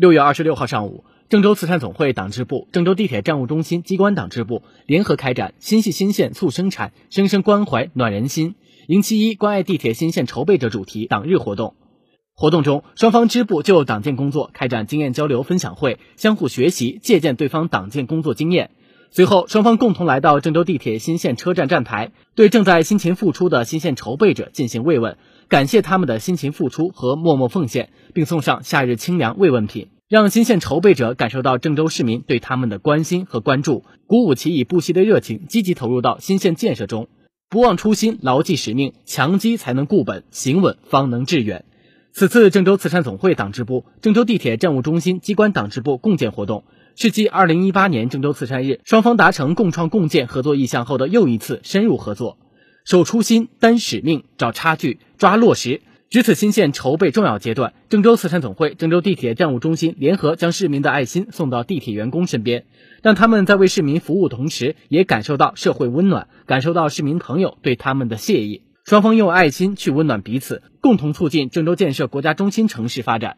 6月26号上午，郑州慈善总会党支部、郑州地铁站务中心机关党支部联合开展心系新线促生产，生生关怀暖人心，迎7.1关爱地铁新线筹备者主题党日活动。活动中，双方支部就党建工作开展经验交流分享会，相互学习借鉴对方党建工作经验。随后，双方共同来到郑州地铁新线车站站台，对正在辛勤付出的新线筹备者进行慰问，感谢他们的辛勤付出和默默奉献，并送上夏日清凉慰问品，让新线筹备者感受到郑州市民对他们的关心和关注，鼓舞其以不息的热情积极投入到新线建设中。不忘初心，牢记使命，强基才能固本，行稳方能致远。此次郑州慈善总会党支部、郑州地铁站务中心机关党支部共建活动，是继2018年郑州慈善日双方达成共创共建合作意向后的又一次深入合作。守初心，担使命，找差距，抓落实。值此新线筹备重要阶段，郑州慈善总会、郑州地铁站务中心联合将市民的爱心送到地铁员工身边，让他们在为市民服务同时，也感受到社会温暖，感受到市民朋友对他们的谢意。双方用爱心去温暖彼此，共同促进郑州建设国家中心城市发展。